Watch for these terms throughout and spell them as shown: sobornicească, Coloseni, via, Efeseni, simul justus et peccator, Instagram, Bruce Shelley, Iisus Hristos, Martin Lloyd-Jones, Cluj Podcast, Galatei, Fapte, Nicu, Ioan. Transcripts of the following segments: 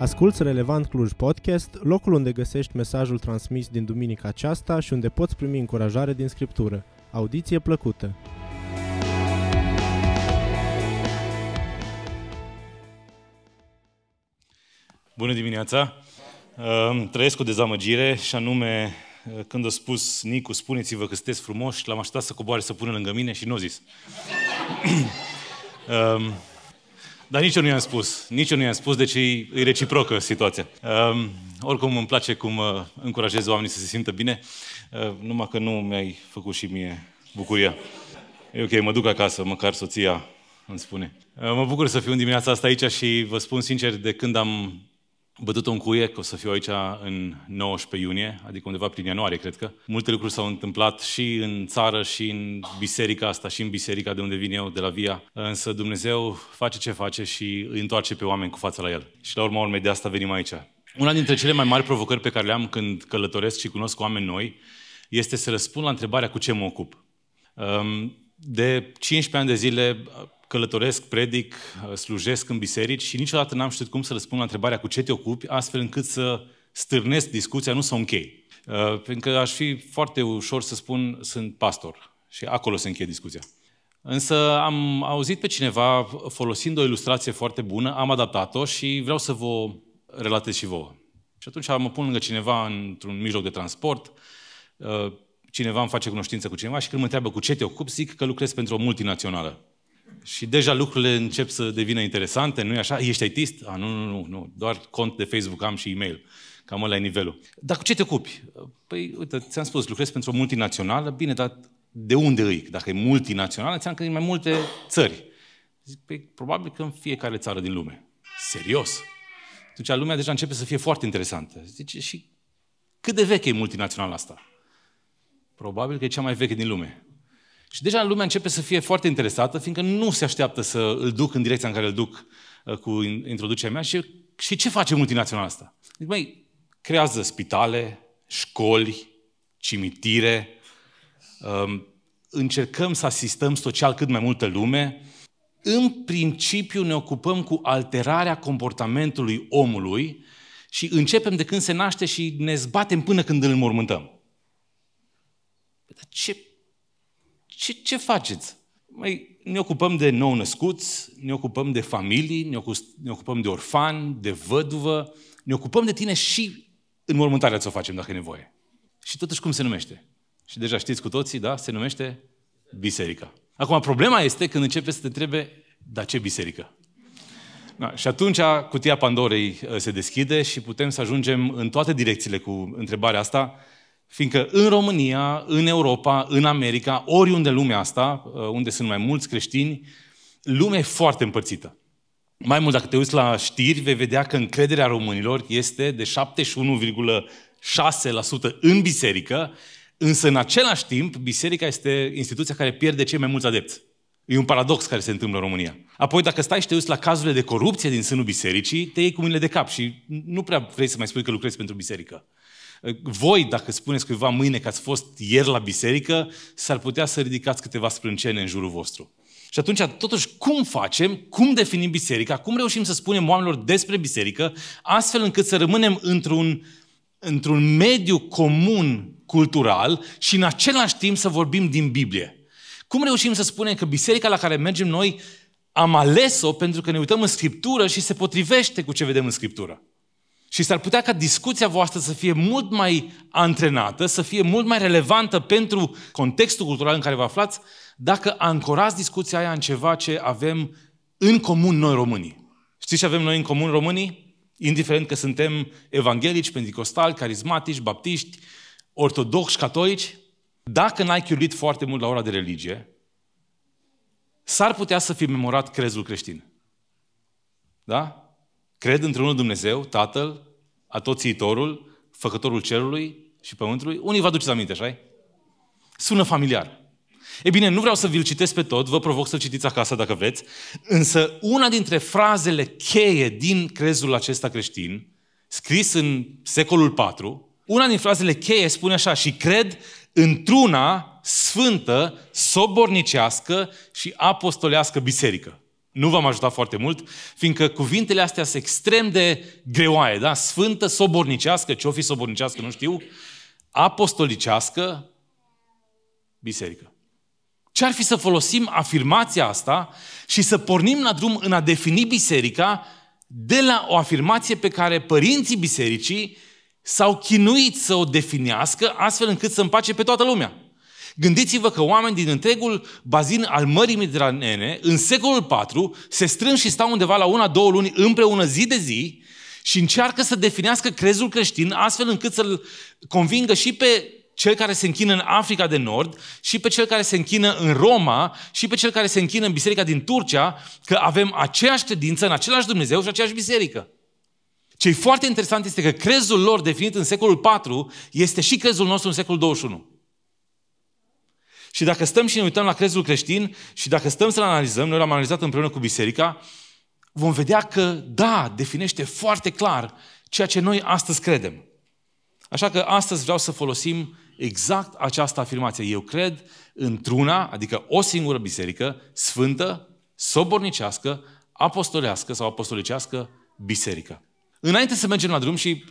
Asculți Relevant Cluj Podcast, locul unde găsești mesajul transmis din duminica aceasta și unde poți primi încurajare din Scriptură. Audiție plăcută! Bună dimineața! Trăiesc o dezamăgire și anume când a spus Nicu, spuneți-vă că sunteți frumoși, l-am așteptat să coboare să pună lângă mine și nu a zis. Dar nici eu nu i-am spus. Deci îi reciprocă situația. Oricum îmi place cum încurajez oamenii să se simtă bine, numai că nu mi-ai făcut și mie bucuria. E ok, mă duc acasă, măcar soția îmi spune. Mă bucur să fiu în dimineața asta aici și vă spun sincer, de când am bătut-o în cuie, că o să fiu aici în 19 iunie, adică undeva prin ianuarie, cred că. Multe lucruri s-au întâmplat și în țară, și în biserica asta, și în biserica de unde vin eu, de la Via. Însă Dumnezeu face ce face și îi întoarce pe oameni cu fața la El. Și la urma urmei de asta venim aici. Una dintre cele mai mari provocări pe care le am când călătoresc și cunosc oameni noi este să răspund la întrebarea cu ce mă ocup. De 15 ani de zile călătoresc, predic, slujesc în biserici și niciodată n-am știut cum să răspund la întrebarea cu ce te ocupi, astfel încât să stârnesc discuția, nu să o închei. Pentru că aș fi foarte ușor să spun, sunt pastor. Și acolo se încheie discuția. Însă am auzit pe cineva folosind o ilustrație foarte bună, am adaptat-o și vreau să vă relatez și vouă. Și atunci mă pun lângă cineva într-un mijloc de transport, cineva îmi face cunoștință cu cineva și când mă întreabă cu ce te ocupi, zic că lucrez pentru o multinațională. Și deja lucrurile încep să devină interesante, nu-i așa? Ești ITist? Nu, doar cont de Facebook am și e-mail. Cam ăla e nivelul. Dar cu ce te ocupi? Păi, uite, ți-am spus, lucrez pentru o multinațională, bine, dar de unde îi? Dacă e multinațională, ți-am că e mai multe țări. Zic, păi, probabil că în fiecare țară din lume. Serios? Atunci lumea deja începe să fie foarte interesantă. Zice, și cât de veche e multinaționala asta? Probabil că e cea mai veche din lume. Și deja lumea începe să fie foarte interesată, fiindcă nu se așteaptă să îl duc în direcția în care îl duc cu introducerea mea. Și ce face multinaționala asta? Zic, măi, creează spitale, școli, cimitire, încercăm să asistăm social cât mai multă lume. În principiu ne ocupăm cu alterarea comportamentului omului și începem de când se naște și ne zbatem până când îl înmormântăm. Dar ce faceți? Mai ne ocupăm de nou-născuți, ne ocupăm de familii, ne ocupăm de orfani, de văduvă, ne ocupăm de tine și înmormântarea ți-o facem dacă e nevoie. Și totuși cum se numește? Și deja știți cu toții, da? Se numește biserica. Acum, problema este când începe să te întrebe, dar ce biserică? Da, și atunci cutia Pandorei se deschide și putem să ajungem în toate direcțiile cu întrebarea asta. Fiindcă în România, în Europa, în America, oriunde lumea asta, unde sunt mai mulți creștini, lumea e foarte împărțită. Mai mult, dacă te uiți la știri, vei vedea că încrederea românilor este de 71,6% în biserică, însă în același timp, biserica este instituția care pierde cei mai mulți adepți. E un paradox care se întâmplă în România. Apoi, dacă stai și te uiți la cazurile de corupție din sânul bisericii, te iei cu mâinile de cap și nu prea vrei să mai spui că lucrezi pentru biserică. Voi, dacă spuneți cuiva mâine că ați fost ieri la biserică, s-ar putea să ridicați câteva sprâncene în jurul vostru. Și atunci, totuși, cum facem, cum definim biserica, cum reușim să spunem oamenilor despre biserică, astfel încât să rămânem într-un mediu comun cultural și în același timp să vorbim din Biblie? Cum reușim să spunem că biserica la care mergem noi am ales-o pentru că ne uităm în Scriptură și se potrivește cu ce vedem în Scriptură? Și s-ar putea ca discuția voastră să fie mult mai antrenată, să fie mult mai relevantă pentru contextul cultural în care vă aflați, dacă ancorați discuția aia în ceva ce avem în comun noi românii. Știți ce avem noi în comun românii? Indiferent că suntem evanghelici, penticostali, carismatici, baptiști, ortodoxi, catolici, dacă n-ai chiulit foarte mult la ora de religie, s-ar putea să fi memorat crezul creștin. Da? Cred într-unul Dumnezeu, Tatăl, Atotțiitorul, Făcătorul Cerului și Pământului. Unii vă aduceți aminte, așa-i? Sună familiar. E bine, nu vreau să vi-l citesc pe tot, vă provoc să-l citiți acasă dacă vreți, însă una dintre frazele cheie din crezul acesta creștin, scris în secolul IV, una din frazele cheie spune așa: și cred într-una sfântă, sobornicească și apostolească biserică. nu v-am ajutat foarte mult, fiindcă cuvintele astea sunt extrem de greoaie, da? Sfântă, sobornicească, ce-o fi sobornicească, nu știu, apostolicească, biserică. Ce-ar fi să folosim afirmația asta și să pornim la drum în a defini biserica de la o afirmație pe care părinții bisericii s-au chinuit să o definească astfel încât să împace pe toată lumea. Gândiți-vă că oameni din întregul bazin al Mării Mediterane, în secolul IV, se strâng și stau undeva la 1-2 luni împreună zi de zi și încearcă să definească crezul creștin astfel încât să-l convingă și pe cel care se închină în Africa de Nord, și pe cel care se închină în Roma, și pe cel care se închină în biserica din Turcia, că avem aceeași credință în același Dumnezeu și aceeași biserică. Ce-i foarte interesant este că crezul lor definit în secolul IV este și crezul nostru în secolul 21. Și dacă stăm și ne uităm la crezul creștin și dacă stăm să-l analizăm, noi l-am analizat împreună cu biserica, vom vedea că, da, definește foarte clar ceea ce noi astăzi credem. Așa că astăzi vreau să folosim exact această afirmație. Eu cred într-una, adică o singură biserică, sfântă, sobornicească, apostolească sau apostolicească, biserică. Înainte să mergem la drum și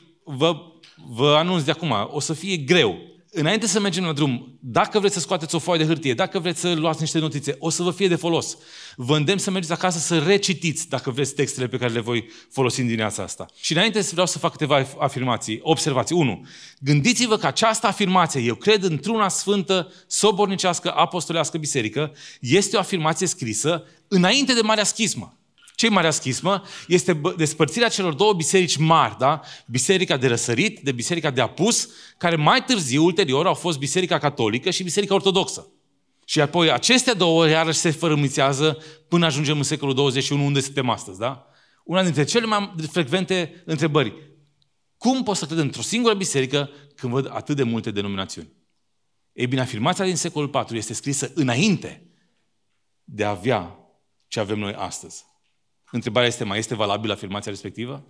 vă anunț de acum, o să fie greu. Înainte să mergem la drum, dacă vreți să scoateți o foaie de hârtie, dacă vreți să luați niște notițe, o să vă fie de folos. Vă îndemn să mergeți acasă să recitiți, dacă vreți, textele pe care le voi folosi în dimineața asta. Și înainte vreau să fac câteva afirmații, observații. 1. Gândiți-vă că această afirmație, eu cred într-una sfântă, sobornicească, apostolească, biserică, este o afirmație scrisă înainte de Marea Schismă. Ce-i Marea Schismă? Este despărțirea celor două biserici mari, da? Biserica de Răsărit, de biserica de Apus, care mai târziu, ulterior, au fost biserica catolică și biserica ortodoxă. Și apoi aceste două iarăși se fărâmițează până ajungem în secolul 21, unde suntem astăzi, da? Una dintre cele mai frecvente întrebări. Cum pot să cred într-o singură biserică când văd atât de multe denominațiuni? Ei bine, afirmația din secolul IV este scrisă înainte de a avea ce avem noi astăzi. Întrebarea este, mai este valabilă afirmația respectivă?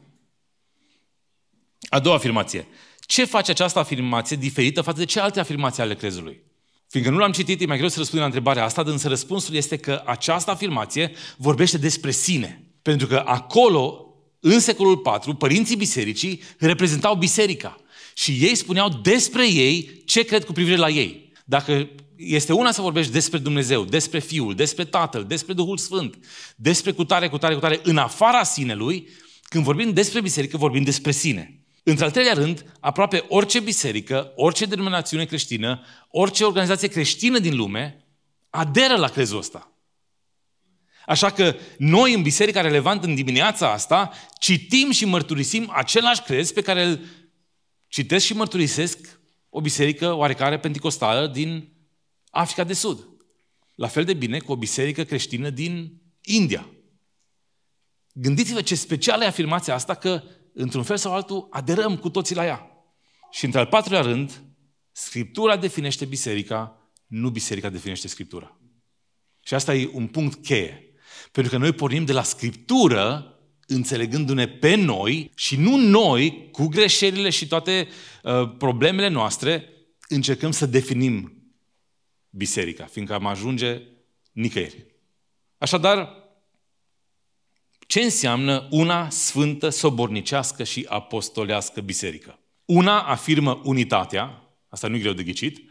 A doua afirmație. Ce face această afirmație diferită față de celelalte afirmații ale crezului? Fiindcă nu l-am citit, e mai greu să răspund la întrebarea asta, însă răspunsul este că această afirmație vorbește despre sine. Pentru că acolo, în secolul IV, părinții bisericii reprezentau biserica. Și ei spuneau despre ei ce cred cu privire la ei. Dacă este una să vorbești despre Dumnezeu, despre Fiul, despre Tatăl, despre Duhul Sfânt, despre cutare, în afara sinelui, când vorbim despre biserică, vorbim despre sine. Într-al treilea rând, aproape orice biserică, orice denominațiune creștină, orice organizație creștină din lume, aderă la crezul ăsta. Așa că noi, în Biserica Relevant, în dimineața asta, citim și mărturisim același crez pe care îl citesc și mărturisesc o biserică oarecare penticostală din Africa de Sud. La fel de bine cu o biserică creștină din India. Gândiți-vă ce specială e afirmația asta că, într-un fel sau altul, aderăm cu toții la ea. Și, într-al patrulea rând, Scriptura definește biserica, nu biserica definește Scriptura. Și asta e un punct cheie. Pentru că noi pornim de la Scriptură înțelegându-ne pe noi și nu noi, cu greșelile și toate problemele noastre, încercăm să definim biserica, fiindcă am ajunge nicăieri. Așadar, ce înseamnă una sfântă, sobornicească și apostolească biserică? Una afirmă unitatea, asta nu e greu de ghicit,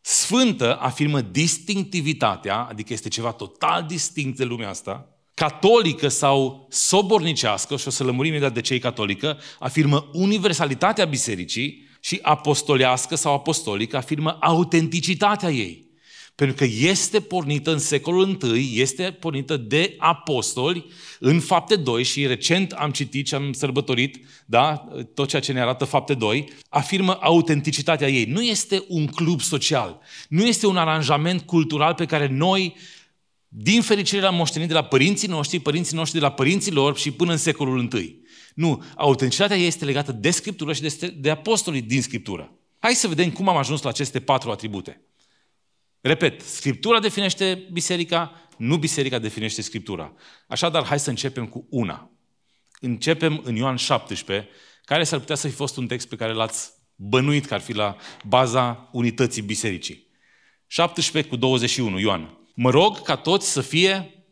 sfântă afirmă distinctivitatea, adică este ceva total distinct de lumea asta, catolică sau sobornicească, și o să lămurim imediat de ce e catolică, afirmă universalitatea bisericii, și apostolească sau apostolică afirmă autenticitatea ei. Pentru că este pornită în secolul I, este pornită de apostoli în Fapte 2 și recent am citit și am sărbătorit, da, tot ceea ce ne arată Fapte 2, afirmă autenticitatea ei. Nu este un club social, nu este un aranjament cultural pe care noi, din fericire, l-am moștenit de la părinții noștri de la părinții lor și până în secolul I. Nu, autenticitatea ei este legată de Scriptură și de apostolii din Scriptură. Hai să vedem cum am ajuns la aceste 4 atribute. Repet, Scriptura definește biserica, nu biserica definește Scriptura. Așadar, hai să începem cu una. Începem în Ioan 17, care s-ar putea să fi fost un text pe care l-ați bănuit că ar fi la baza unității bisericii. 17 cu 21, Ioan. Mă rog ca toți să fie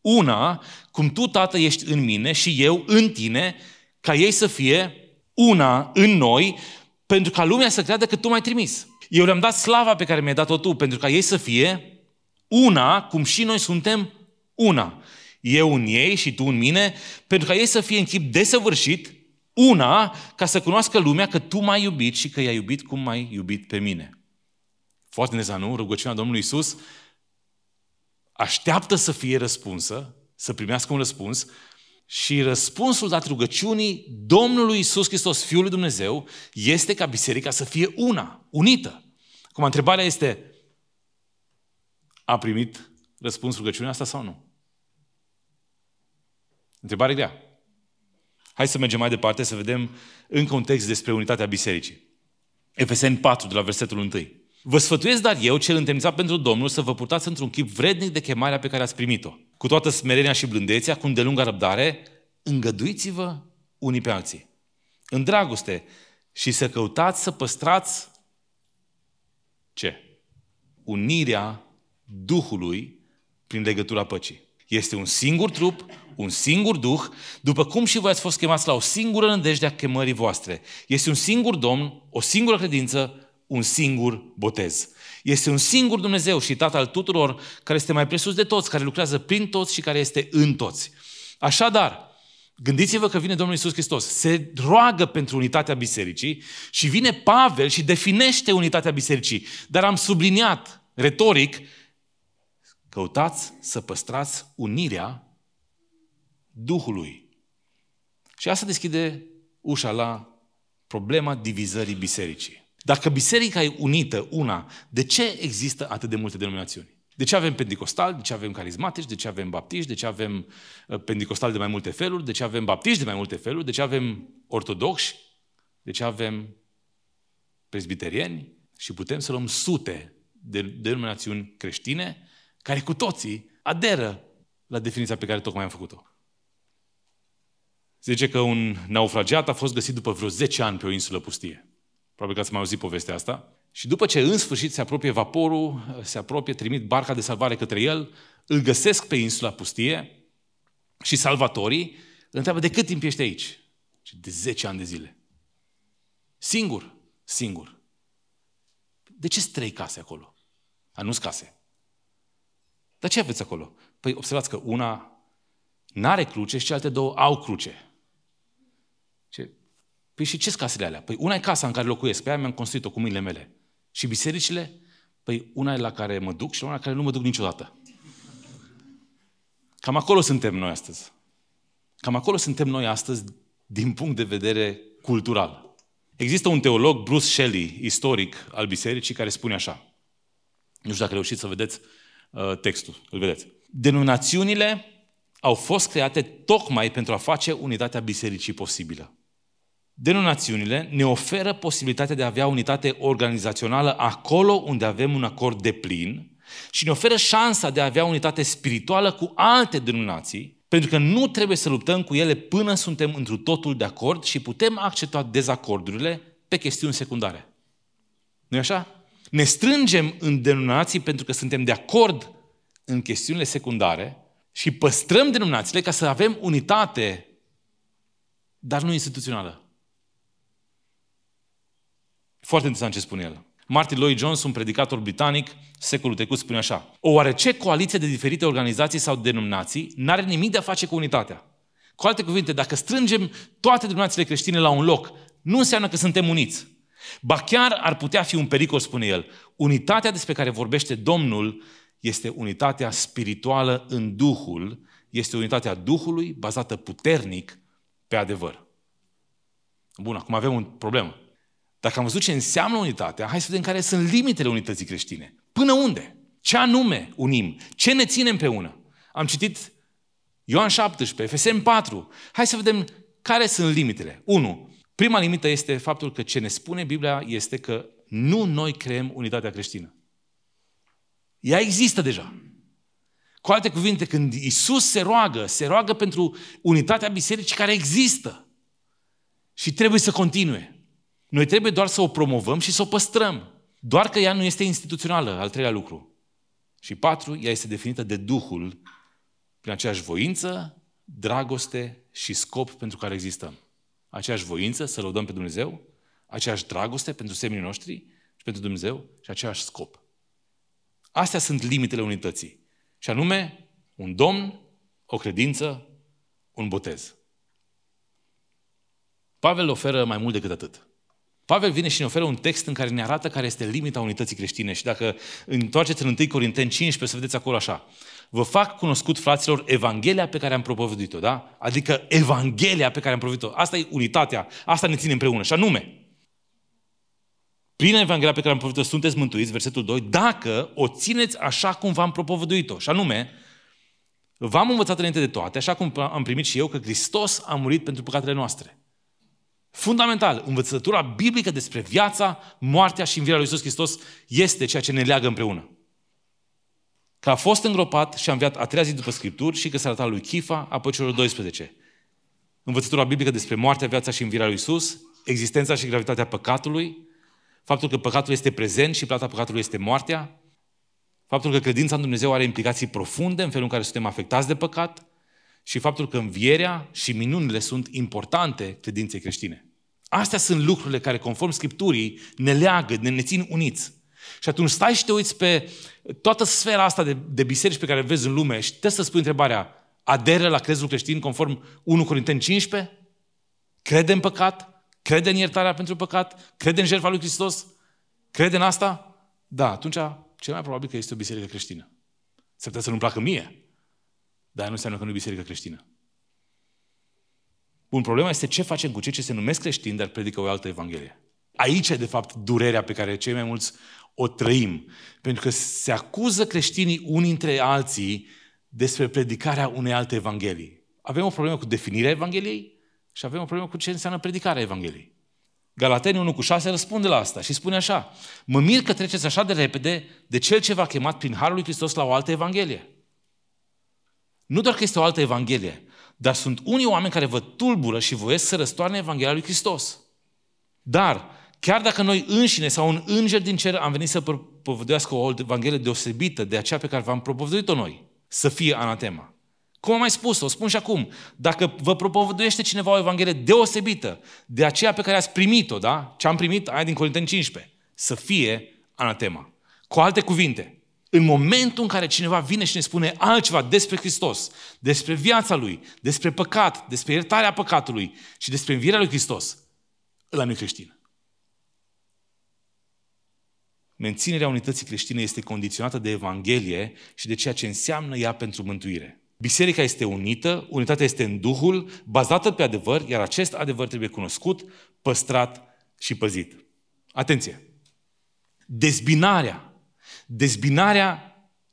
una, cum tu, Tată, ești în mine și eu în tine, ca ei să fie una în noi, pentru ca lumea să creadă că tu m-ai trimis. Eu le-am dat slava pe care mi-ai dat-o tu, pentru ca ei să fie una, cum și noi suntem una. Eu în ei și tu în mine, pentru ca ei să fie în chip desăvârșit, una, ca să cunoască lumea că tu m-ai iubit și că i-ai iubit cum m-ai iubit pe mine. Foarte nezan, nu? Rugăciunea Domnului Iisus așteaptă să fie răspunsă, să primească un răspuns, și răspunsul dat rugăciunii Domnului Iisus Hristos, Fiul lui Dumnezeu, este ca biserica să fie una, unită. Acum, întrebarea este, a primit răspuns rugăciunea asta sau nu? Întrebare grea. Hai să mergem mai departe, să vedem încă un text despre unitatea bisericii. Efeseni 4, de la versetul 1. Vă sfătuiesc, dar eu, cel întemnițat pentru Domnul, să vă purtați într-un chip vrednic de chemarea pe care ați primit-o. Cu toată smerenia și blândețea, cu îndelungă răbdare, îngăduiți-vă unii pe alții, în dragoste, și să căutați să păstrați ce? Unirea Duhului prin legătura păcii. Este un singur trup, un singur Duh, după cum și voi ați fost chemați la o singură nădejde a chemării voastre. Este un singur Domn, o singură credință, un singur botez. Este un singur Dumnezeu și Tatăl tuturor, care este mai presus de toți, care lucrează prin toți și care este în toți. Așadar, gândiți-vă că vine Domnul Iisus Hristos, se roagă pentru unitatea bisericii și vine Pavel și definește unitatea bisericii. Dar am subliniat retoric, căutați să păstrați unirea Duhului. Și asta deschide ușa la problema divizării bisericii. Dacă biserica e unită, una, de ce există atât de multe denominațiuni? De ce avem penticostali, de ce avem carismatici, de ce avem baptiști, de ce avem penticostali de mai multe feluri, de ce avem baptiști de mai multe feluri, de ce avem ortodoxi, de ce avem presbiterieni? Și putem să luăm sute de denominațiuni creștine care cu toții aderă la definiția pe care tocmai am făcut-o. Se zice că un naufragiat a fost găsit după vreo 10 ani pe o insulă pustie. Probabil că ați mai auzit povestea asta. Și după ce în sfârșit se apropie vaporul, trimit barca de salvare către el, îl găsesc pe insula pustie și salvatorii îl întreabă, de cât timp ești aici? Și de 10 ani de zile. Singur. De ce sunt 3 case acolo? Nu-s case. Dar ce aveți acolo? Păi observați că una n-are cruce și celelalte 2 au cruce. Păi și ce-s casele alea? Păi una e casa în care locuiesc, pe aia mi-am construit-o cu mâinile mele. Și bisericile? Păi una e la care mă duc și una la care nu mă duc niciodată. Cam acolo suntem noi astăzi. Din punct de vedere cultural. Există un teolog, Bruce Shelley, istoric al bisericii, care spune așa. Nu știu dacă reușiți să vedeți textul. Îl vedeți. Denominațiunile au fost create tocmai pentru a face unitatea bisericii posibilă. Denominațiunile ne oferă posibilitatea de a avea unitate organizațională acolo unde avem un acord deplin și ne oferă șansa de a avea unitate spirituală cu alte denominații, pentru că nu trebuie să luptăm cu ele până suntem întru totul de acord și putem accepta dezacordurile pe chestiuni secundare. Nu-i așa? Ne strângem în denominații pentru că suntem de acord în chestiunile secundare și păstrăm denominațiile ca să avem unitate, dar nu instituțională. Foarte interesant ce spune el. Martin Lloyd-Jones, un predicator britanic, secolul trecut, spune așa. Oarece coaliția de diferite organizații sau denominații n-are nimic de a face cu unitatea. Cu alte cuvinte, dacă strângem toate denominațiile creștine la un loc, nu înseamnă că suntem uniți. Ba chiar ar putea fi un pericol, spune el. Unitatea despre care vorbește Domnul este unitatea spirituală în Duhul, este unitatea Duhului bazată puternic pe adevăr. Bun, acum avem o problemă. Dacă am văzut ce înseamnă unitatea, hai să vedem care sunt limitele unității creștine. Până unde? Ce anume unim? Ce ne ținem pe una? Am citit Ioan 17, Efeseni 4. Hai să vedem care sunt limitele. 1. Prima limită este faptul că ce ne spune Biblia este că nu noi creăm unitatea creștină. Ea există deja. Cu alte cuvinte, când Iisus se roagă pentru unitatea bisericii care există și trebuie să continue. Noi trebuie doar să o promovăm și să o păstrăm. Doar că ea nu este instituțională, al treilea lucru. Și 4, ea este definită de Duhul prin aceeași voință, dragoste și scop pentru care existăm. Aceeași voință, să lăudăm pe Dumnezeu, aceeași dragoste pentru seminii noștri și pentru Dumnezeu și aceeași scop. Astea sunt limitele unității. Și anume, un Domn, o credință, un botez. Pavel oferă mai mult decât atât. Pavel vine și ne oferă un text în care ne arată care este limita unității creștine. Și dacă întoarceți în 1 Corinteni 15, să vedeți acolo așa. Vă fac cunoscut, fraților, Evanghelia pe care am propovăduit-o, da? Adică Evanghelia pe care am propovăduit-o. Asta e unitatea. Asta ne ține împreună. Și anume, prin Evanghelia pe care am propovăduit-o sunteți mântuiți, versetul 2, dacă o țineți așa cum v-am propovăduit-o. Și anume, v-am învățat înainte de toate, așa cum am primit și eu, că Hristos a murit pentru păcatele noastre. Fundamental, învățătura biblică despre viața, moartea și învierea lui Iisus Hristos este ceea ce ne leagă împreună. Că a fost îngropat și a înviat a treia zi după Scripturi și că s-a arătat lui Chifa, apoi celor 12. Învățătura biblică despre moartea, viața și învierea lui Iisus, existența și gravitatea păcatului, faptul că păcatul este prezent și plata păcatului este moartea, faptul că credința în Dumnezeu are implicații profunde în felul în care suntem afectați de păcat, și faptul că învierea și minunile sunt importante credinței creștine. Astea sunt lucrurile care, conform Scripturii, ne leagă, ne țin uniți. Și atunci stai și te uiți pe toată sfera asta de biserici pe care vezi în lume și trebuie să spui întrebarea: aderă la crezul creștin conform 1 Corinteni 15? Crede în păcat? Crede în iertarea pentru păcat? Crede în jertfa lui Hristos? Crede în asta? Da, atunci cel mai probabil că este o biserică creștină. S-ar putea să nu-mi placă mie, dar nu înseamnă că nu e biserică creștină. Bun, problema este ce facem cu cei ce se numesc creștini, dar predică o altă evanghelie. Aici e, de fapt, durerea pe care cei mai mulți o trăim. Pentru că se acuză creștinii unii între alții despre predicarea unei alte evanghelii. Avem o problemă cu definirea evangheliei și avem o problemă cu ce înseamnă predicarea evangheliei. Galateni 1,6 răspunde la asta și spune așa: mă mir că treceți așa de repede de cel ce v-a chemat prin Harul lui Hristos la o altă evanghelie. Nu doar că este o altă evanghelie, dar sunt unii oameni care vă tulbură și voiesc să răstoarne Evanghelia lui Hristos. Dar, chiar dacă noi înșine sau un înger din cer am venit să propovăduiască o evanghelie deosebită de aceea pe care v-am propovăduit-o noi, să fie anatema. Cum am mai spus, o spun și acum, dacă vă propovăduiește cineva o evanghelie deosebită de aceea pe care ați primit-o, da? Ce am primit, aia din Corinteni 15, să fie anatema. Cu alte cuvinte, în momentul în care cineva vine și ne spune altceva despre Hristos, despre viața Lui, despre păcat, despre iertarea păcatului și despre învierea Lui Hristos, ăla nu-i creștin. Menținerea unității creștine este condiționată de Evanghelie și de ceea ce înseamnă ea pentru mântuire. Biserica este unită, unitatea este în Duhul, bazată pe adevăr, iar acest adevăr trebuie cunoscut, păstrat și păzit. Atenție! Dezbinarea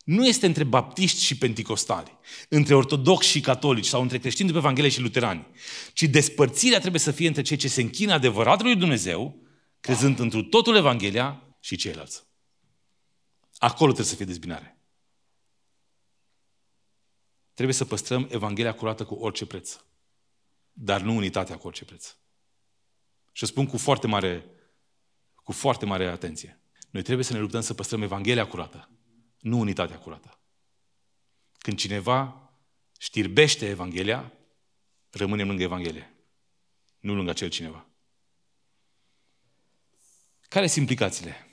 nu este între baptiști și penticostali, între ortodoxi și catolici sau între creștini după Evanghelie și luterani, ci despărțirea trebuie să fie între cei ce se închină adevăratului lui Dumnezeu, crezând întru totul Evanghelia, și ceilalți. Acolo trebuie să fie dezbinare. Trebuie să păstrăm Evanghelia curată cu orice preț, dar nu unitatea cu orice preț. Și o spun cu foarte mare atenție. Noi trebuie să ne luptăm să păstrăm Evanghelia curată, nu unitatea curată. Când cineva știrbește Evanghelia, rămânem lângă Evanghelie, nu lângă acel cineva. Care sunt implicațiile?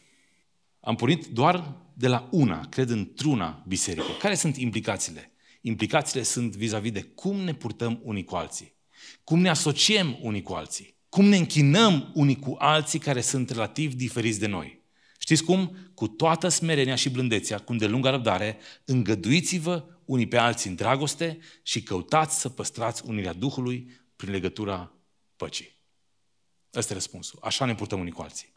Am pornit doar de la una, cred într-una biserică. Care sunt implicațiile? Implicațiile sunt vis-a-vis de cum ne purtăm unii cu alții, cum ne asociem unii cu alții, cum ne închinăm unii cu alții care sunt relativ diferiți de noi. Știți cum? Cu toată smerenia și blândețea, cu îndelungă răbdare, îngăduiți-vă unii pe alții în dragoste și căutați să păstrați unirea Duhului prin legătura păcii. Ăsta e răspunsul. Așa ne purtăm unii cu alții.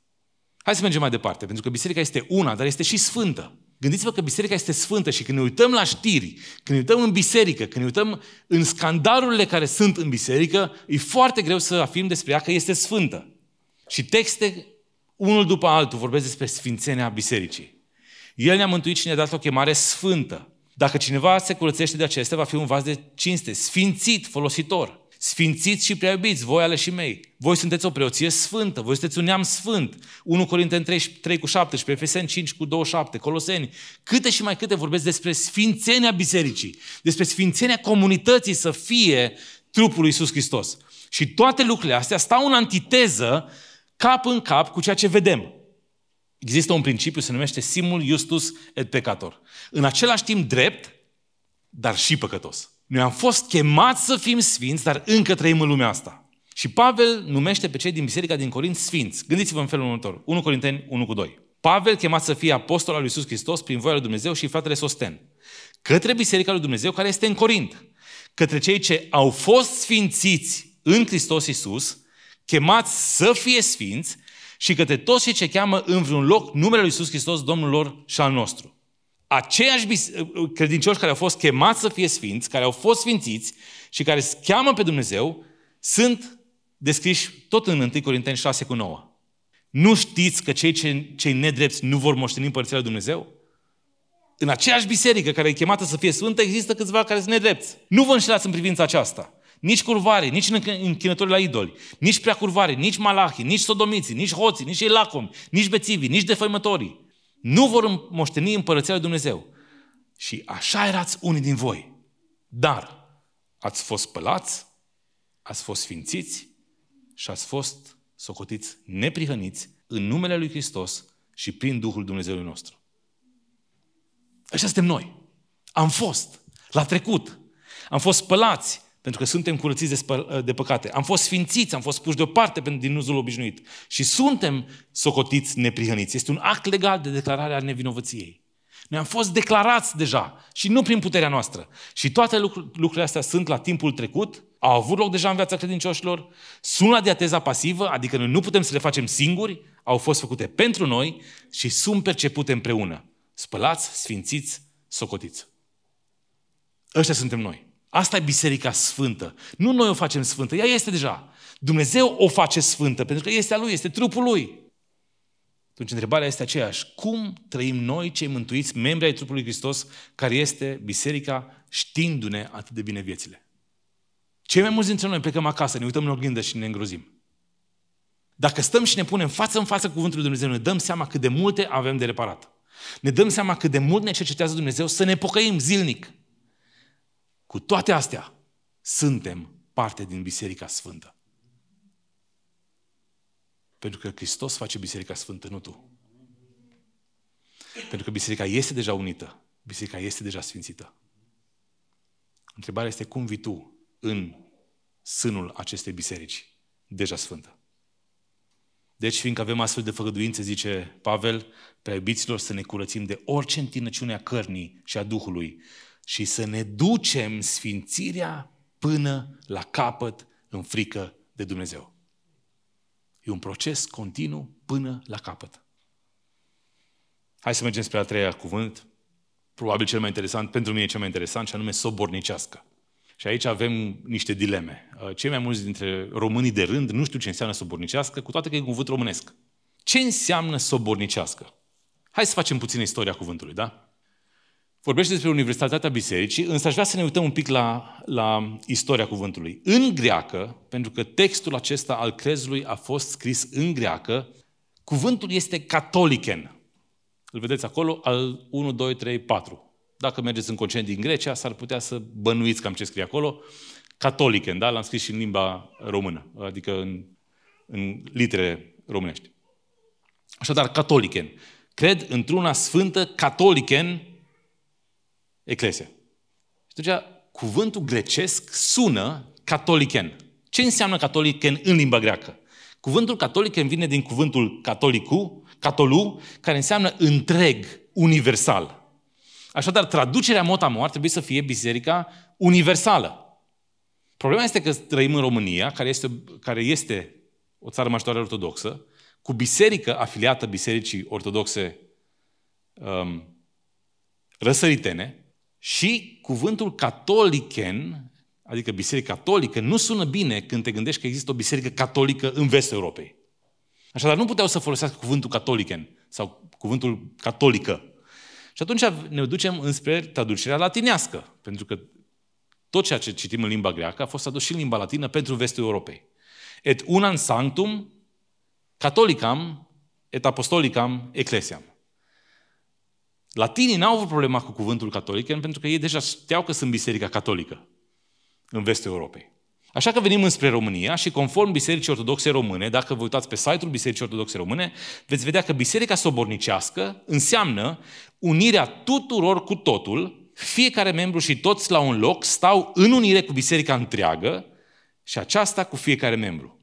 Hai să mergem mai departe, pentru că biserica este una, dar este și sfântă. Gândiți-vă că biserica este sfântă și când ne uităm la știri, când ne uităm în biserică, când ne uităm în scandalurile care sunt în biserică, e foarte greu să afirm despre ea că este sfântă. Și texte unul după altul vorbesc despre sfințenia bisericii. El ne-a mântuit și ne-a dat o chemare sfântă. Dacă cineva se curățește de acestea, va fi un vas de cinste, sfințit, folositor. Sfințiți și prea iubiți, voi aleșii mei. Voi sunteți o preoție sfântă, voi sunteți un neam sfânt. 1 Corinten 3:17, Efeseni 5:27, Coloseni. Câte și mai câte vorbesc despre sfințenia bisericii, despre sfințenia comunității să fie trupul lui Iisus Hristos. Și toate lucrurile astea stau în antiteză, cap în cap, cu ceea ce vedem. Există un principiu, se numește simul justus et peccator. În același timp drept, dar și păcătos. Noi am fost chemați să fim sfinți, dar încă trăim în lumea asta. Și Pavel numește pe cei din biserica din Corint sfinți. Gândiți-vă în felul următor. 1 Corinteni 1:2. Pavel, chemat să fie apostol al lui Iisus Hristos prin voia lui Dumnezeu, și fratele Sosten, către biserica lui Dumnezeu care este în Corint, către cei ce au fost sfințiți în Hristos Iisus, chemați să fie sfinți, și către toți cei ce cheamă în vreun loc numele lui Iisus Hristos, Domnul lor și al nostru. Aceiași credincioși care au fost chemați să fie sfinți, care au fost sfințiți și care se cheamă pe Dumnezeu, sunt descriși tot în 1 Corinteni 6:9. Nu știți că cei nedrepți nu vor moșteni împărăția lui Dumnezeu? În aceeași biserică care e chemată să fie sfântă, există câțiva care sunt nedrepți. Nu vă înșelați în privința aceasta. Nici curvare, nici închinători la idoli, nici prea curvare, nici malahii, nici sodomiții, nici hoții, nici lacomi, nici bețivii, nici defăimătorii nu vor moșteni împărăția lui Dumnezeu. Și așa erați unii din voi. Dar ați fost spălați, ați fost sfințiți și ați fost socotiți neprihăniți în numele lui Hristos și prin Duhul Dumnezeului nostru. Așa suntem noi. Am fost la trecut. Am fost spălați pentru că suntem curățiți de păcate. Am fost sfințiți, am fost puși deoparte din uzul obișnuit. Și suntem socotiți neprihăniți. Este un act legal de declarare a nevinovăției. Noi am fost declarați deja și nu prin puterea noastră. Și toate lucrurile astea sunt la timpul trecut, au avut loc deja în viața credincioșilor, sunt la diateza pasivă, adică noi nu putem să le facem singuri, au fost făcute pentru noi și sunt percepute împreună. Spălați, sfințiți, socotiți. Ăștia suntem noi. Asta e biserica sfântă. Nu noi o facem sfântă, ea este deja. Dumnezeu o face sfântă, pentru că este a Lui, este trupul Lui. Atunci întrebarea este aceeași. Cum trăim noi, cei mântuiți, membri ai trupului Hristos, care este biserica, știindu-ne atât de bine viețile? Cei mai mulți dintre noi plecăm acasă, ne uităm în oglindă și ne îngrozim. Dacă stăm și ne punem față în față cu cuvântul lui Dumnezeu, ne dăm seama cât de multe avem de reparat. Ne dăm seama cât de mult ne cercetează Dumnezeu să ne pocăim zilnic. Cu toate astea, suntem parte din Biserica Sfântă. Pentru că Hristos face Biserica Sfântă, nu tu. Pentru că Biserica este deja unită. Biserica este deja sfințită. Întrebarea este cum vii tu în sânul acestei biserici deja sfântă. Deci, fiindcă avem astfel de făgăduințe, zice Pavel, prea iubiților, să ne curățim de orice întinăciune a cărnii și a Duhului, și să ne ducem sfințirea până la capăt în frică de Dumnezeu. E un proces continuu până la capăt. Hai să mergem spre al treia cuvânt, probabil cel mai interesant, pentru mine e cel mai interesant, și anume sobornicească. Și aici avem niște dileme. Cei mai mulți dintre românii de rând nu știu ce înseamnă sobornicească, cu toate că e un cuvânt românesc. Ce înseamnă sobornicească? Hai să facem puțină istoria cuvântului, da? Vorbește despre universalitatea bisericii, însă aș vrea să ne uităm un pic la istoria cuvântului. În greacă, pentru că textul acesta al crezului a fost scris în greacă, cuvântul este catoliken. Îl vedeți acolo, al 1, 2, 3, 4. Dacă mergeți în concent din Grecia, s-ar putea să bănuiți cam ce scrie acolo. Catoliken, da? L-am scris și în limba română, adică în litere românești. Așadar, catoliken. Cred într-una sfântă, catoliken, Eclesia. Și atunci, cuvântul grecesc sună catoliken. Ce înseamnă catoliken în limba greacă? Cuvântul catoliken vine din cuvântul catolicu, catolu, care înseamnă întreg, universal. Așadar, traducerea mot-a-mot ar trebui să fie biserica universală. Problema este că trăim în România, care este o țară majoritar ortodoxă, cu biserică afiliată bisericii ortodoxe răsăritene, și cuvântul catoliken, adică biserică catolică, nu sună bine când te gândești că există o biserică catolică în vestul Europei. Așadar, nu puteau să folosească cuvântul catoliken sau cuvântul catolică. Și atunci ne ducem înspre traducerea latinească, pentru că Tot ceea ce citim în limba greacă a fost adus și în limba latină pentru vestul Europei. Et unam sanctum catholicam et apostolicam ecclesiam. Latinii n-au avut problema cu cuvântul catolic pentru că ei deja știau că sunt biserica catolică în vestul Europei. Așa că venim înspre România și conform Bisericii Ortodoxe Române, dacă vă uitați pe site-ul Bisericii Ortodoxe Române, veți vedea că Biserica Sobornicească înseamnă unirea tuturor cu totul, fiecare membru și toți la un loc stau în unire cu biserica întreagă și aceasta cu fiecare membru.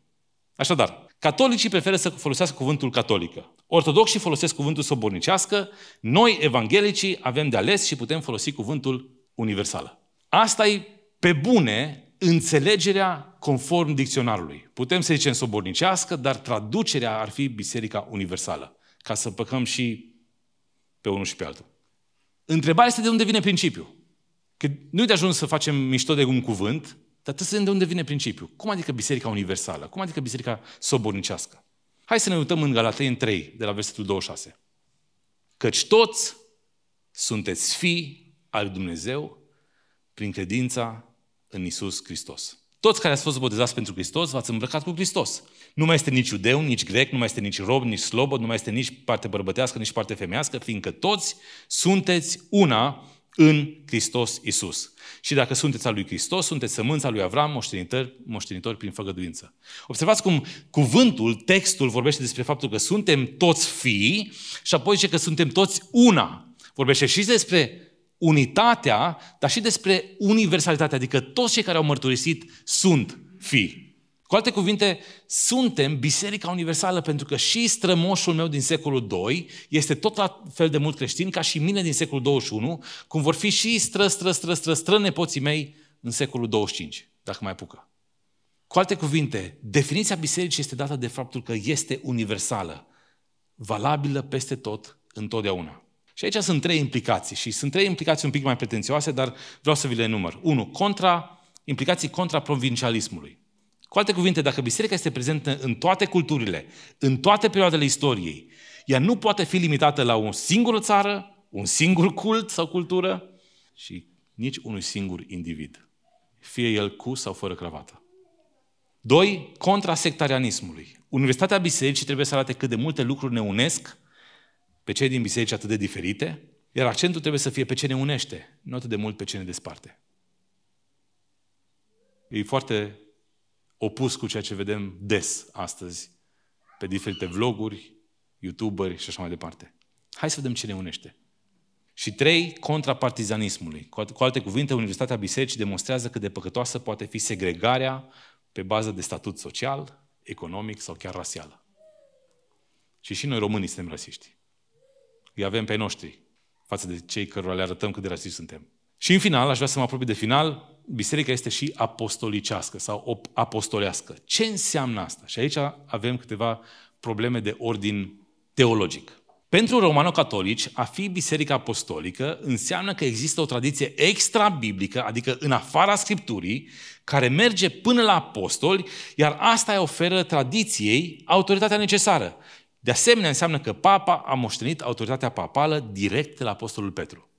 Așadar, catolicii preferă să folosească cuvântul catolică. Ortodoxii folosesc cuvântul sobornicească, noi, evanghelicii, avem de ales și putem folosi cuvântul universală. Asta e pe bune înțelegerea conform dicționarului. Putem să zicem sobornicească, dar traducerea ar fi Biserica Universală. Ca să păcăm și pe unul și pe altul. Întrebarea este de unde vine principiul. Că nu-i de ajuns să facem mișto de un cuvânt, dar trebuie să vedem de unde vine principiul. Cum adică Biserica Universală? Cum adică Biserica Sobornicească? Hai să ne uităm în Galatei în 3, de la versetul 26. Căci toți sunteți fii al Dumnezeu prin credința în Iisus Hristos. Toți care ați fost botezați pentru Hristos, v-ați îmbrăcat cu Hristos. Nu mai este nici iudeu, nici grec, nu mai este nici rob, nici slobod, nu mai este nici parte bărbătească, nici parte femeiască, fiindcă toți sunteți una în Hristos Iisus. Și dacă sunteți al lui Hristos, sunteți sămânța lui Avram, moștenitori prin făgăduință. Observați cum cuvântul, textul vorbește despre faptul că suntem toți fii și apoi zice că suntem toți una. Vorbește și despre unitatea, dar și despre universalitatea, adică toți cei care au mărturisit sunt fii. Cu alte cuvinte, suntem Biserica Universală pentru că și strămoșul meu din secolul II este tot la fel de mult creștin ca și mine din secolul 21, cum vor fi și strănepoții mei în secolul 25, dacă mai apucă. Cu alte cuvinte, definiția bisericii este dată de faptul că este universală, valabilă peste tot, întotdeauna. Și aici sunt trei implicații. Și sunt trei implicații un pic mai pretențioase, dar vreau să vi le enumăr. 1. Implicații contra provincialismului. Cu alte cuvinte, dacă biserica este prezentă în toate culturile, în toate perioadele istoriei, ea nu poate fi limitată la o singură țară, un singur cult sau cultură și nici unui singur individ. Fie el cu sau fără cravată. 2. Contra sectarianismului. Universitatea bisericii trebuie să arate cât de multe lucruri ne unesc pe cei din biserici atât de diferite, iar accentul trebuie să fie pe ce ne unește, nu atât de mult pe ce ne desparte. E foarte opus cu ceea ce vedem des astăzi, pe diferite vloguri, youtuberi și așa mai departe. Hai să vedem ce ne unește. Și 3, contra partizanismului. Cu alte cuvinte, Universitatea Bisericii demonstrează cât de păcătoasă poate fi segregarea pe bază de statut social, economic sau chiar rasial. Și noi românii suntem rasiști. Îi avem pe noștri, față de cei cărora le arătăm cât de rasiști suntem. Și în final, aș vrea să mă apropii de final, biserica este și apostolicească sau apostolească. Ce înseamnă asta? Și aici avem câteva probleme de ordin teologic. Pentru romano-catolici, a fi biserica apostolică înseamnă că există o tradiție extra-biblică, adică în afara Scripturii, care merge până la apostoli, iar asta îi oferă tradiției autoritatea necesară. De asemenea, înseamnă că papa a moștenit autoritatea papală direct la apostolul Petru.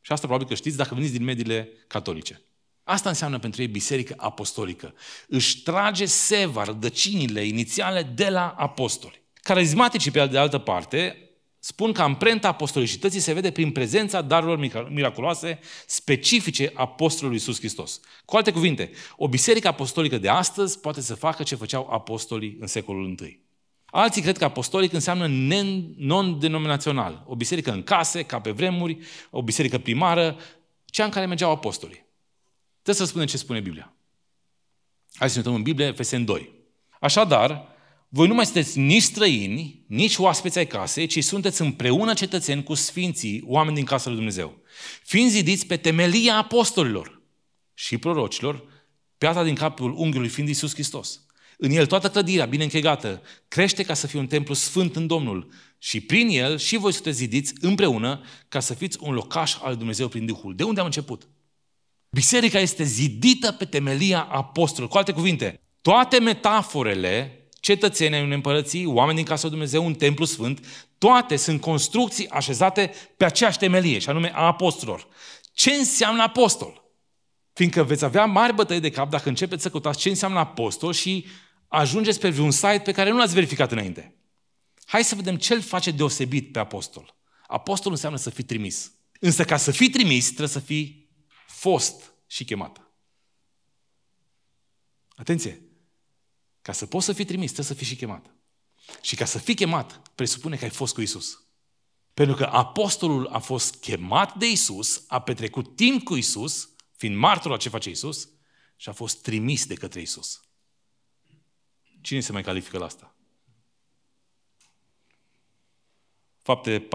Și asta probabil că știți dacă veniți din mediile catolice. Asta înseamnă pentru ei biserică apostolică. Își trage seva, rădăcinile inițiale de la apostoli. Carismaticii, pe de altă parte, spun că amprenta apostolicității se vede prin prezența darurilor miraculoase specifice apostolului Iisus Hristos. Cu alte cuvinte, o biserică apostolică de astăzi poate să facă ce făceau apostolii în secolul I. Alții cred că apostolic înseamnă non-denominațional. O biserică în case, ca pe vremuri, o biserică primară, cea în care mergeau apostolii. Trebuie să răspundem ce spune Biblia. Hai să ne uităm în Biblie, Efeseni 2. Așadar, voi nu mai sunteți nici străini, nici oaspeți ai casei, ci sunteți împreună cetățeni cu sfinții, oameni din casa lui Dumnezeu, fiind zidiți pe temelia apostolilor și prorocilor, piatra din capul unghiului fiind Iisus Hristos. În el toată clădirea, bine închegată, crește ca să fie un templu sfânt în Domnul și prin el și voi sunteți zidiți împreună ca să fiți un locaș al Dumnezeu prin Duhul. De unde am început? Biserica este zidită pe temelia apostolilor. Cu alte cuvinte, toate metaforele, cetățeni ai unei împărății, oameni din casa lui Dumnezeu, un templu sfânt, toate sunt construcții așezate pe aceeași temelie, și anume a apostolilor. Ce înseamnă apostol? Fiindcă veți avea mari bătăi de cap dacă începeți să căutați ce înseamnă apostol și ajungeți pe un site pe care nu l-ați verificat înainte. Hai să vedem ce îl face deosebit pe apostol. Apostol înseamnă să fii trimis. Însă ca să fii trimis, trebuie să fii fost și chemat. Atenție! Ca să poți să fii trimis, trebuie să fii și chemat. Și ca să fii chemat, presupune că ai fost cu Iisus. Pentru că apostolul a fost chemat de Iisus, a petrecut timp cu Iisus, fiind martor la ce face Iisus, și a fost trimis de către Iisus. Cine se mai califică la asta? Fapte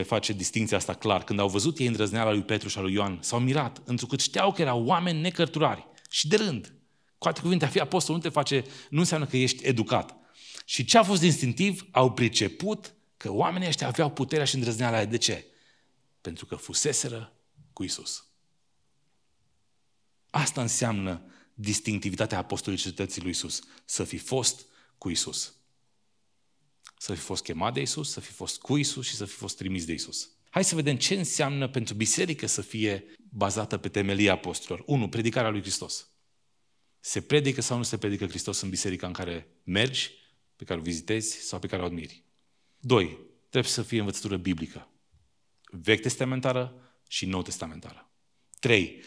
4:13 face distinția asta clar. Când au văzut ei îndrăzneala lui Petru și a lui Ioan, s-au mirat, întrucât știau că erau oameni necărturari și de rând. Cu alte cuvinte, a fi apostol nu înseamnă că ești educat. Și ce a fost instinctiv? Au priceput că oamenii ăștia aveau puterea și îndrăzneala. De ce? Pentru că fuseseră cu Iisus. Asta înseamnă distinctivitatea apostolicității lui Iisus. Să fi fost cu Iisus. Să fi fost chemat de Iisus, să fi fost cu Iisus și să fi fost trimis de Iisus. Hai să vedem ce înseamnă pentru biserică să fie bazată pe temelia apostolilor. 1. Predicarea lui Hristos. Se predică sau nu se predică Hristos în biserica în care mergi, pe care o vizitezi sau pe care o admiri. 2. Trebuie să fie învățătură biblică. Vechi testamentară și nou testamentară. 3.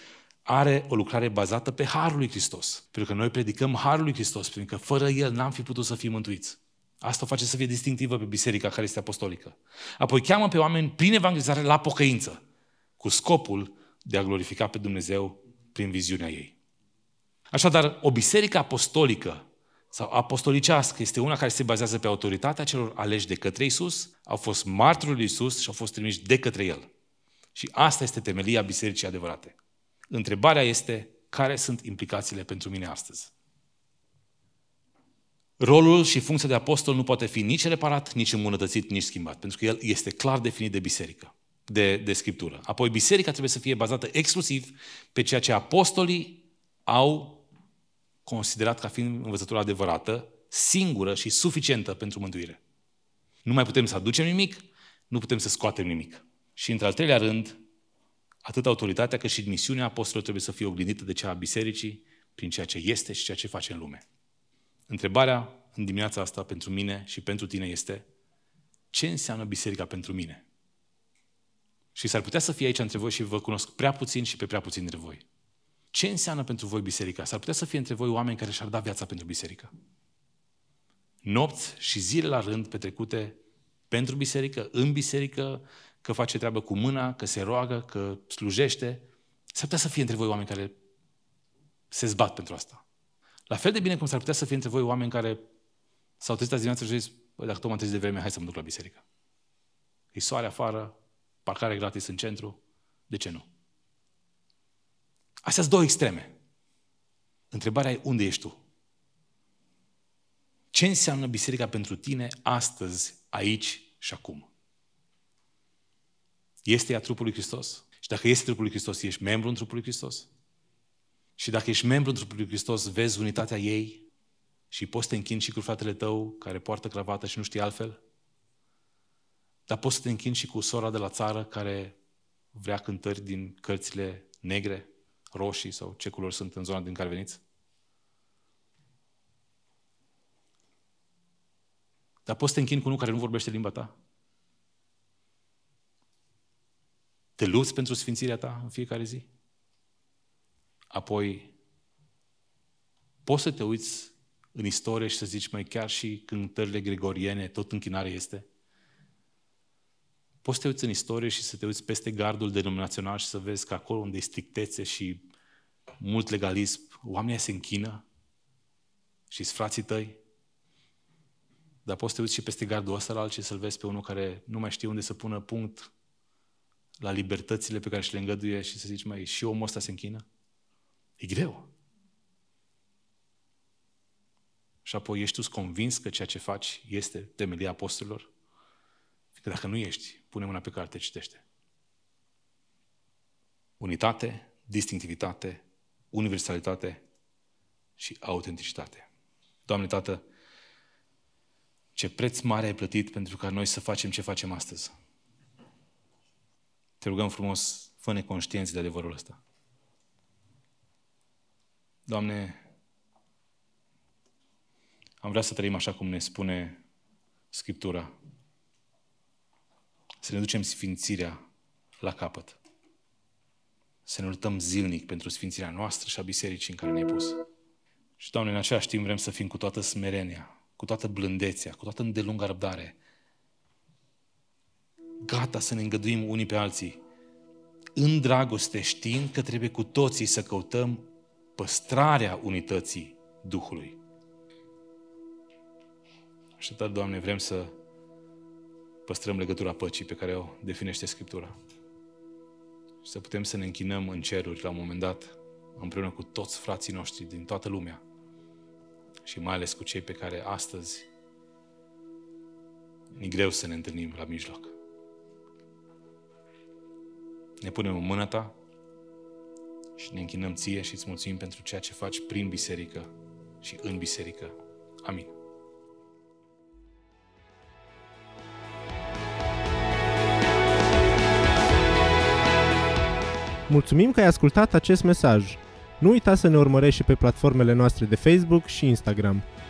Are o lucrare bazată pe Harul lui Hristos. Pentru că noi predicăm Harul lui Hristos, pentru că fără El n-am fi putut să fim mântuiți. Asta o face să fie distinctivă pe biserica care este apostolică. Apoi cheamă pe oameni prin evangelizare la pocăință, cu scopul de a glorifica pe Dumnezeu prin viziunea ei. Așadar, o biserică apostolică sau apostolicească este una care se bazează pe autoritatea celor aleși de către Iisus, au fost martorii lui Iisus și au fost trimiși de către El. Și asta este temelia bisericii adevărate. Întrebarea este, care sunt implicațiile pentru mine astăzi? Rolul și funcția de apostol nu poate fi nici reparat, nici îmbunătățit, nici schimbat, pentru că el este clar definit de biserică, de Scriptură. Apoi biserica trebuie să fie bazată exclusiv pe ceea ce apostolii au considerat ca fiind învățătura adevărată, singură și suficientă pentru mântuire. Nu mai putem să aducem nimic, nu putem să scoatem nimic. Și într-al treilea rând, atât autoritatea cât și misiunea apostolilor trebuie să fie oglindită de cea a bisericii prin ceea ce este și ceea ce face în lume. Întrebarea în dimineața asta pentru mine și pentru tine este: ce înseamnă biserica pentru mine? Și s-ar putea să fie aici între voi și vă cunosc prea puțin și pe prea puțin dintre voi. Ce înseamnă pentru voi biserica? S-ar putea să fie între voi oameni care și-ar da viața pentru biserică. Nopți și zile la rând petrecute pentru biserică, în biserică, că face treabă cu mâna, că se roagă, că slujește. S-ar putea să fie între voi oameni care se zbat pentru asta. La fel de bine cum s-ar putea să fie între voi oameni care s-au trezit azi dimineață și zic: dacă tot m-am trezit de vreme, hai să mă duc la biserică. E soare afară, parcare gratis în centru, de ce nu? Astea sunt două extreme. Întrebarea e: unde ești tu? Ce înseamnă biserica pentru tine astăzi, aici și acum? Este ea trupul lui Hristos? Și dacă este trupul lui Hristos, ești membru în trupul lui Hristos? Și dacă ești membru în trupul lui Hristos, vezi unitatea ei și poți să te închinzi și cu fratele tău care poartă cravată și nu știe altfel? Dar poți să te închinzi și cu sora de la țară care vrea cântări din cărțile negre, roșii sau ce culori sunt în zona din care veniți? Dar poți să te închini cu unul care nu vorbește limba ta? Te lupți pentru sfințirea ta în fiecare zi? Apoi, poți să te uiți în istorie și să zici: mai chiar și cântările gregoriene, tot închinare este? Poți să te uiți în istorie și să te uiți peste gardul denominațional și să vezi că acolo unde e strictețe și mult legalism, oamenii se închină și-s frații tăi? Dar poți să te uiți și peste gardul ăsta și să-l vezi pe unul care nu mai știe unde să pună punct la libertățile pe care și le îngăduie și să zici: mai și omul ăsta se închină? E greu. Și apoi, ești tu convins că ceea ce faci este temelia apostolilor? Că dacă nu ești, pune mâna pe carte, citește. Unitate, distinctivitate, universalitate și autenticitate. Doamne Tată, ce preț mare ai plătit pentru ca noi să facem ce facem astăzi. Te rugăm frumos, fă-ne conștienți de adevărul ăsta. Doamne, am vrea să trăim așa cum ne spune Scriptura. Să ne ducem sfințirea la capăt. Să ne luptăm zilnic pentru sfințirea noastră și a bisericii în care ne-ai pus. Și, Doamne, în același timp vrem să fim cu toată smerenia, cu toată blândețea, cu toată îndelungă răbdare, gata să ne îngăduim unii pe alții, în dragoste, știind că trebuie cu toții să căutăm păstrarea unității Duhului. Așadar, Doamne, vrem să păstrăm legătura păcii pe care o definește Scriptura. Și să putem să ne închinăm în ceruri la un moment dat, împreună cu toți frații noștri din toată lumea și mai ales cu cei pe care astăzi e greu să ne întâlnim la mijloc. Ne punem în mâna Ta și ne închinăm Ție și îți mulțumim pentru ceea ce faci prin biserică și în biserică. Amin. Mulțumim că ai ascultat acest mesaj. Nu uita să ne urmărești și pe platformele noastre de Facebook și Instagram.